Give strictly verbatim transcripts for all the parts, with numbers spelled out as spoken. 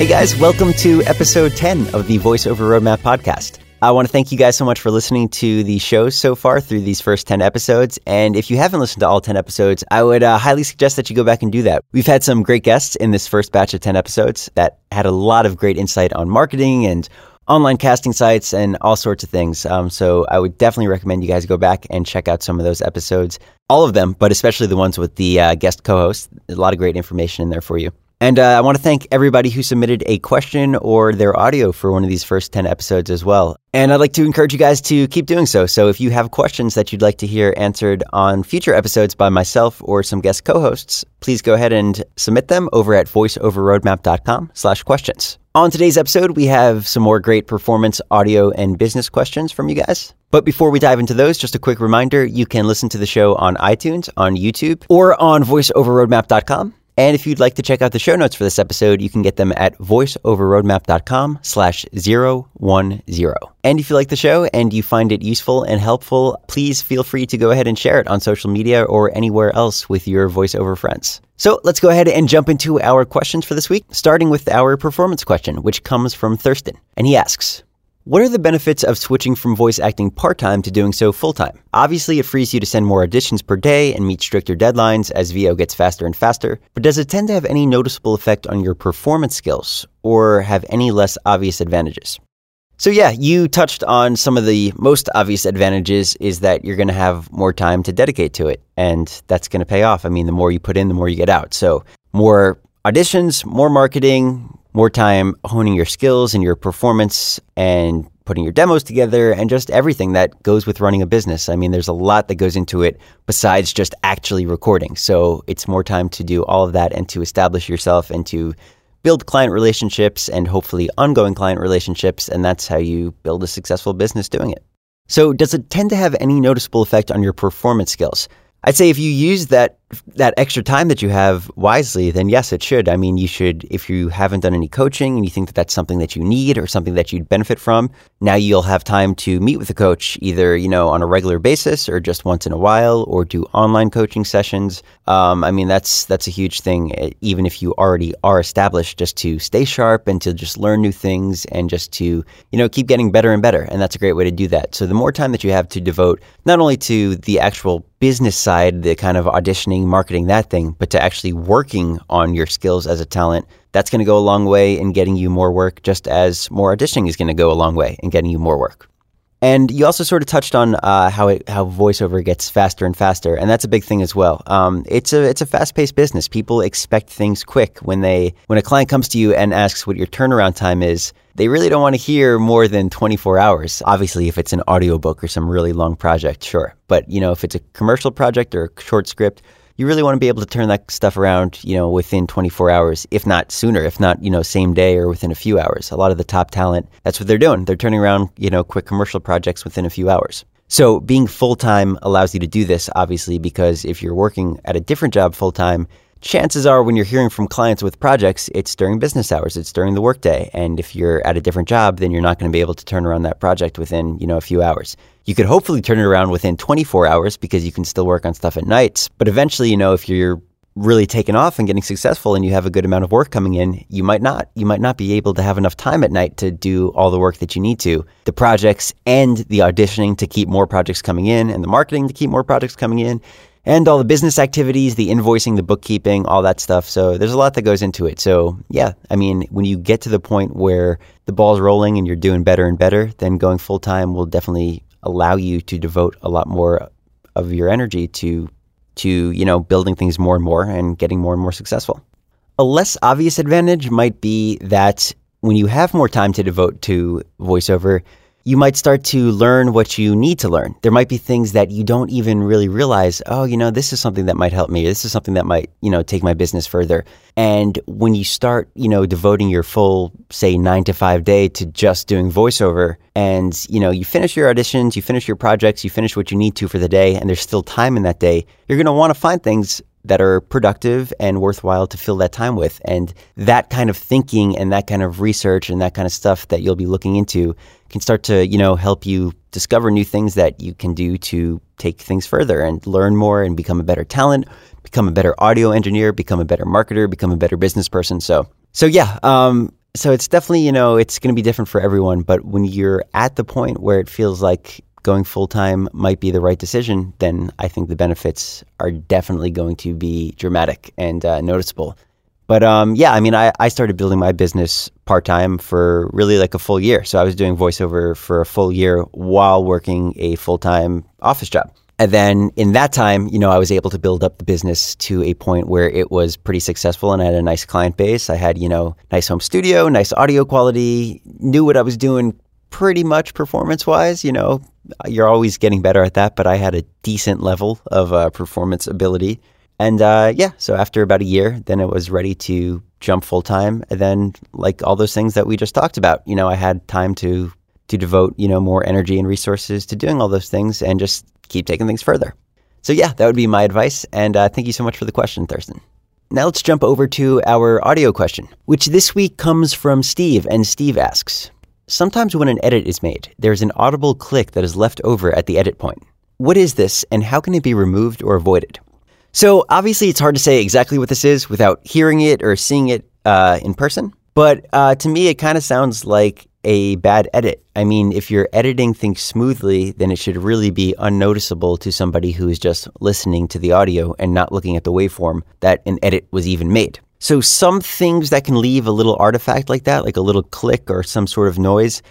Hey guys, welcome to episode ten of the VoiceOver Roadmap podcast. I want to thank you guys so much for listening to the show so far through these first ten episodes. And if you haven't listened to all ten episodes, I would uh, highly suggest that you go back and do that. We've had some great guests in this first batch of ten episodes that had a lot of great insight on marketing and online casting sites and all sorts of things. Um, so I would definitely recommend you guys go back and check out some of those episodes, all of them, but especially the ones with the uh, guest co-hosts. There's a lot of great information in there for you. And uh, I want to thank everybody who submitted a question or their audio for one of these first ten episodes as well. And I'd like to encourage you guys to keep doing so. So if you have questions that you'd like to hear answered on future episodes by myself or some guest co-hosts, please go ahead and submit them over at voiceoverroadmap.com slash questions. On today's episode, we have some more great performance, audio, and business questions from you guys. But before we dive into those, just a quick reminder, you can listen to the show on iTunes, on YouTube, or on voiceoverroadmap dot com. And if you'd like to check out the show notes for this episode, you can get them at voiceoverroadmap.com slash 010. And if you like the show and you find it useful and helpful, please feel free to go ahead and share it on social media or anywhere else with your voiceover friends. So let's go ahead and jump into our questions for this week, starting with our performance question, which comes from Thurston. And he asks, what are the benefits of switching from voice acting part-time to doing so full-time? Obviously, it frees you to send more auditions per day and meet stricter deadlines as V O gets faster and faster, but does it tend to have any noticeable effect on your performance skills or have any less obvious advantages? So yeah, you touched on some of the most obvious advantages is that you're going to have more time to dedicate to it, and that's going to pay off. I mean, the more you put in, the more you get out. So more auditions, more marketing, more time honing your skills and your performance and putting your demos together and just everything that goes with running a business. I mean, there's a lot that goes into it besides just actually recording. So it's more time to do all of that and to establish yourself and to build client relationships and hopefully ongoing client relationships. And that's how you build a successful business doing it. So does it tend to have any noticeable effect on your performance skills? I'd say if you use that that extra time that you have wisely, then yes, it should. I mean, you should, if you haven't done any coaching and you think that that's something that you need or something that you'd benefit from, now you'll have time to meet with a coach either, you know, on a regular basis or just once in a while or do online coaching sessions. Um, I mean, that's that's a huge thing, even if you already are established, just to stay sharp and to just learn new things and just to, you know, keep getting better and better. And that's a great way to do that. So the more time that you have to devote not only to the actual business side, the kind of auditioning, marketing, that thing, but to actually working on your skills as a talent, that's going to go a long way in getting you more work, just as more auditioning is going to go a long way in getting you more work. And you also sort of touched on uh, how it, how voiceover gets faster and faster, and that's a big thing as well. Um, it's a it's a fast-paced business. People expect things quick. When they when a client comes to you and asks what your turnaround time is, they really don't want to hear more than twenty-four hours. Obviously, if it's an audiobook or some really long project, sure. But you know, if it's a commercial project or a short script, you really want to be able to turn that stuff around, you know, within twenty-four hours, if not sooner, if not, you know, same day or within a few hours. A lot of the top talent, that's what they're doing. They're turning around, you know, quick commercial projects within a few hours. So being full-time allows you to do this, obviously, because if you're working at a different job full-time, chances are when you're hearing from clients with projects, it's during business hours, it's during the workday. And if you're at a different job, then you're not going to be able to turn around that project within, you know, a few hours. You could hopefully turn it around within twenty-four hours because you can still work on stuff at nights. But eventually, you know, if you're really taking off and getting successful and you have a good amount of work coming in, you might not, you might not be able to have enough time at night to do all the work that you need to. The projects and the auditioning to keep more projects coming in and the marketing to keep more projects coming in. And all the business activities, the invoicing, the bookkeeping, all that stuff. So there's a lot that goes into it. So yeah, I mean, when you get to the point where the ball's rolling and you're doing better and better, then going full time will definitely allow you to devote a lot more of your energy to, to, you know, building things more and more and getting more and more successful. A less obvious advantage might be that when you have more time to devote to voiceover, you might start to learn what you need to learn. There might be things that you don't even really realize, oh, you know, this is something that might help me. This is something that might, you know, take my business further. And when you start, you know, devoting your full, say, nine to five day to just doing voiceover and, you know, you finish your auditions, you finish your projects, you finish what you need to for the day, and there's still time in that day, you're going to want to find things that are productive and worthwhile to fill that time with. And that kind of thinking and that kind of research and that kind of stuff that you'll be looking into can start to, you know, help you discover new things that you can do to take things further and learn more and become a better talent, become a better audio engineer, become a better marketer, become a better business person. So, so yeah, um, So it's definitely, you know, it's going to be different for everyone. But when you're at the point where it feels like going full-time might be the right decision, then I think the benefits are definitely going to be dramatic and uh, noticeable. But um, yeah, I mean, I, I started building my business part-time for really like a full year. So I was doing voiceover for a full year while working a full-time office job. And then in that time, you know, I was able to build up the business to a point where it was pretty successful and I had a nice client base. I had, you know, nice home studio, nice audio quality, knew what I was doing pretty much performance-wise. You know, you're always getting better at that, but I had a decent level of uh, performance ability. And uh, yeah, so after about a year, then it was ready to jump full-time. And then like all those things that we just talked about, you know, I had time to to devote, you know, more energy and resources to doing all those things and just keep taking things further. So yeah, that would be my advice. And uh, thank you so much for the question, Thurston. Now let's jump over to our audio question, which this week comes from Steve. And Steve asks, sometimes when an edit is made, there's an audible click that is left over at the edit point. What is this and how can it be removed or avoided? So obviously it's hard to say exactly what this is without hearing it or seeing it uh, in person. But uh, to me, it kind of sounds like a bad edit. I mean, if you're editing things smoothly, then it should really be unnoticeable to somebody who is just listening to the audio and not looking at the waveform that an edit was even made. So some things that can leave a little artifact like that, like a little click or some sort of noise,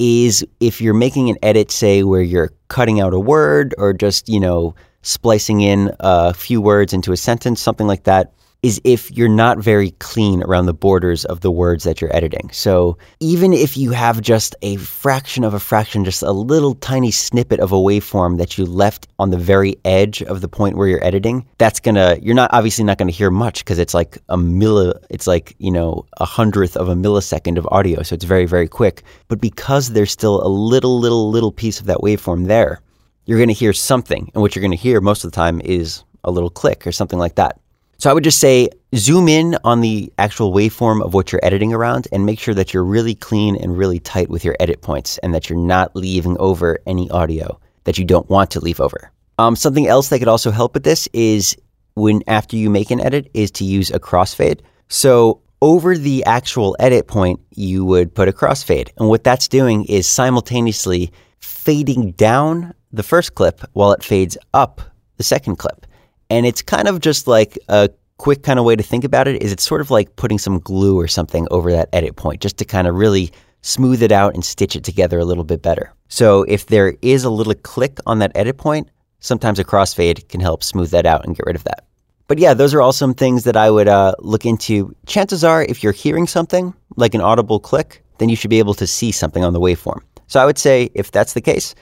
is if you're making an edit, say, where you're cutting out a word or just, you know, splicing in a few words into a sentence, something like that, is if you're not very clean around the borders of the words that you're editing. So even if you have just a fraction of a fraction, just a little tiny snippet of a waveform that you left on the very edge of the point where you're editing, that's gonna, you're not obviously not gonna hear much because it's like a milli, it's like, you know, a hundredth of a millisecond of audio. So it's very, very quick. But because there's still a little, little, little piece of that waveform there, you're gonna hear something. And what you're gonna hear most of the time is a little click or something like that. So I would just say zoom in on the actual waveform of what you're editing around and make sure that you're really clean and really tight with your edit points and that you're not leaving over any audio that you don't want to leave over. Um, something else that could also help with this is when after you make an edit is to use a crossfade. So over the actual edit point, you would put a crossfade. And what that's doing is simultaneously fading down the first clip while it fades up the second clip. And it's kind of just like a quick kind of way to think about it is it's sort of like putting some glue or something over that edit point just to kind of really smooth it out and stitch it together a little bit better. So if there is a little click on that edit point, sometimes a crossfade can help smooth that out and get rid of that. But yeah, those are all some things that I would uh, look into. Chances are if you're hearing something like an audible click, then you should be able to see something on the waveform. So I would say if that's the case,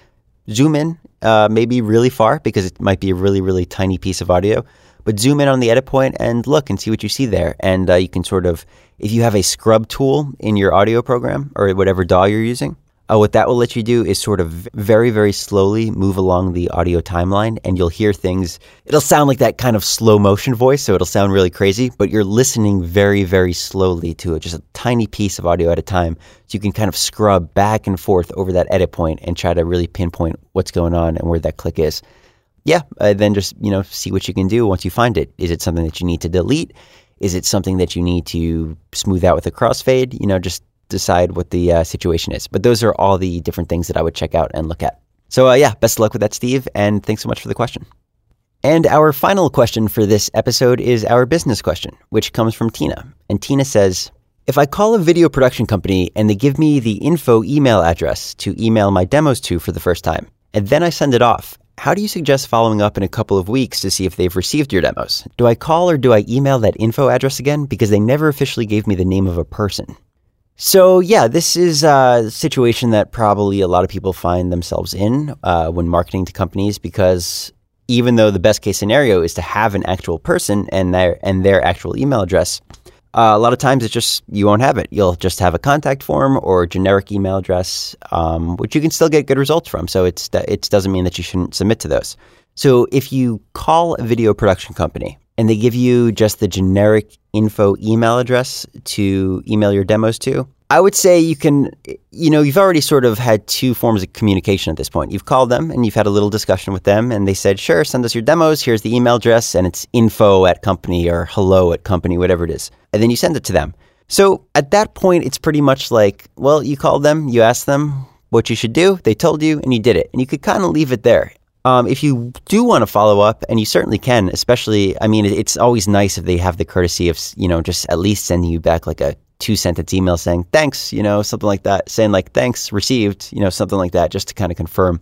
zoom in. Uh, maybe really far because it might be a really, really tiny piece of audio, but zoom in on the edit point and look and see what you see there. And uh, you can sort of, if you have a scrub tool in your audio program or whatever D A W you're using, uh, what that will let you do is sort of very, very slowly move along the audio timeline and you'll hear things. It'll sound like that kind of slow motion voice, so it'll sound really crazy, but you're listening very, very slowly to it, just a tiny piece of audio at a time. So you can kind of scrub back and forth over that edit point and try to really pinpoint what's going on and where that click is. Yeah, uh, then just, you know, see what you can do once you find it. Is it something that you need to delete? Is it something that you need to smooth out with a crossfade? You know, just decide what the uh, situation is. But those are all the different things that I would check out and look at. So uh, yeah, best of luck with that, Steve. And thanks so much for the question. And our final question for this episode is our business question, which comes from Tina. And Tina says, if I call a video production company and they give me the info email address to email my demos to for the first time, and then I send it off, how do you suggest following up in a couple of weeks to see if they've received your demos? Do I call or do I email that info address again? Because they never officially gave me the name of a person. So yeah, this is a situation that probably a lot of people find themselves in uh, when marketing to companies, because even though the best case scenario is to have an actual person and their and their actual email address, uh, a lot of times it's just you won't have it. You'll just have a contact form or a generic email address, um, which you can still get good results from. So it's it doesn't mean that you shouldn't submit to those. So if you call a video production company and they give you just the generic info email address to email your demos to, I would say you can, you know, you've already sort of had two forms of communication at this point. You've called them and you've had a little discussion with them and they said, sure, send us your demos. Here's the email address and it's info at company or hello at company, whatever it is. And then you send it to them. So at that point, it's pretty much like, well, you called them, you asked them what you should do, they told you, and you did it. And you could kind of leave it there. Um, if you do want to follow up, and you certainly can, especially, I mean, it's always nice if they have the courtesy of, you know, just at least sending you back like a two-sentence email saying, thanks, you know, something like that, saying like, thanks, received, you know, something like that, just to kind of confirm.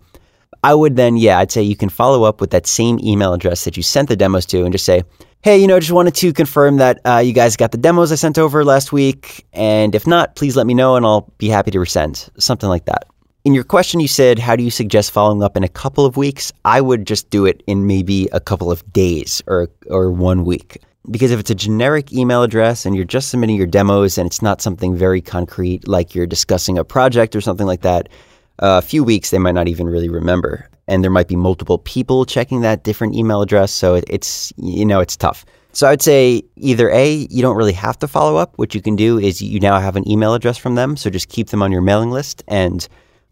I would then, yeah, I'd say you can follow up with that same email address that you sent the demos to and just say, hey, you know, just wanted to confirm that uh, you guys got the demos I sent over last week. And if not, please let me know and I'll be happy to resend, something like that. In your question, you said, how do you suggest following up in a couple of weeks? I would just do it in maybe a couple of days or or one week. Because if it's a generic email address and you're just submitting your demos and it's not something very concrete, like you're discussing a project or something like that, a few weeks, they might not even really remember. And there might be multiple people checking that different email address. So it's, you know, it's tough. So I would say either A, you don't really have to follow up. What you can do is you now have an email address from them. So just keep them on your mailing list and,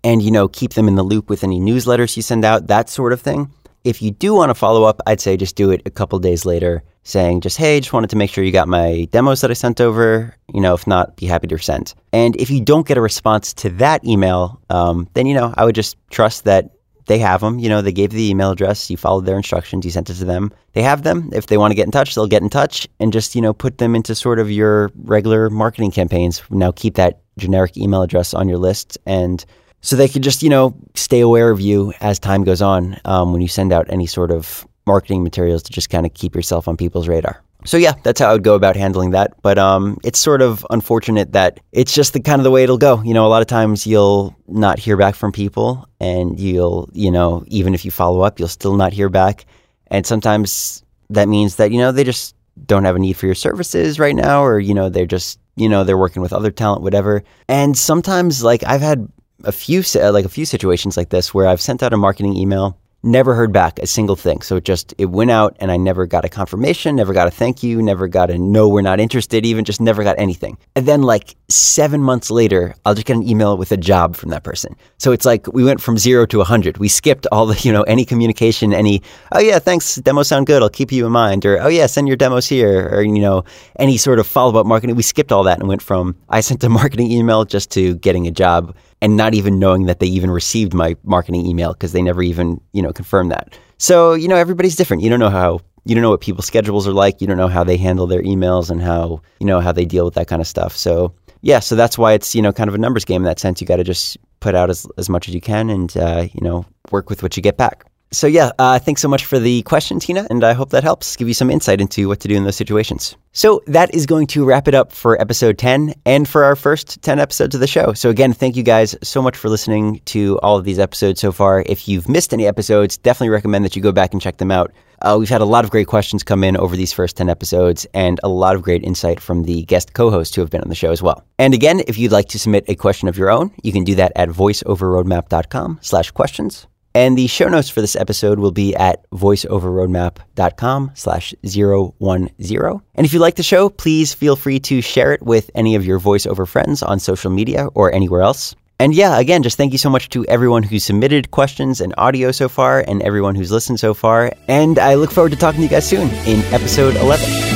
and you know, keep them in the loop with any newsletters you send out, that sort of thing. If you do want to follow up, I'd say just do it a couple days later saying just, hey, just wanted to make sure you got my demos that I sent over. You know, if not, be happy to resend. And if you don't get a response to that email, um, then, you know, I would just trust that they have them. You know, they gave the email address. You followed their instructions. You sent it to them. They have them. If they want to get in touch, they'll get in touch and just, you know, put them into sort of your regular marketing campaigns. Now keep that generic email address on your list and so they could just, you know, stay aware of you as time goes on um, when you send out any sort of marketing materials to just kind of keep yourself on people's radar. So yeah, that's how I would go about handling that. But um, it's sort of unfortunate that it's just the kind of the way it'll go. You know, a lot of times you'll not hear back from people and you'll, you know, even if you follow up, you'll still not hear back. And sometimes that means that, you know, they just don't have a need for your services right now or, you know, they're just, you know, they're working with other talent, whatever. And sometimes like I've had a few like a few situations like this where I've sent out a marketing email, never heard back a single thing. So it just, it went out and I never got a confirmation, never got a thank you, never got a no, we're not interested, even just never got anything. And then like seven months later, I'll just get an email with a job from that person. So it's like, we went from zero to a hundred. We skipped all the, you know, any communication, any, oh yeah, thanks, demos sound good, I'll keep you in mind. Or, oh yeah, send your demos here. Or, you know, any sort of follow-up marketing. We skipped all that and went from, I sent a marketing email just to getting a job and not even knowing that they even received my marketing email because they never even, you know, confirmed that. So, you know, everybody's different. You don't know how, you don't know what people's schedules are like. You don't know how they handle their emails and how, you know, how they deal with that kind of stuff. So, yeah, so that's why it's, you know, kind of a numbers game in that sense. You got to just put out as, as much as you can and, uh, you know, work with what you get back. So, yeah, uh, thanks so much for the question, Tina, and I hope that helps give you some insight into what to do in those situations. So that is going to wrap it up for episode ten and for our first ten episodes of the show. So again, thank you guys so much for listening to all of these episodes so far. If you've missed any episodes, definitely recommend that you go back and check them out. Uh, we've had a lot of great questions come in over these first ten episodes and a lot of great insight from the guest co-hosts who have been on the show as well. And again, if you'd like to submit a question of your own, you can do that at voiceoverroadmap.com slash questions. And the show notes for this episode will be at voiceoverroadmap.com slash 010. And if you like the show, please feel free to share it with any of your voiceover friends on social media or anywhere else. And yeah, again, just thank you so much to everyone who submitted questions and audio so far and everyone who's listened so far. And I look forward to talking to you guys soon in episode eleven.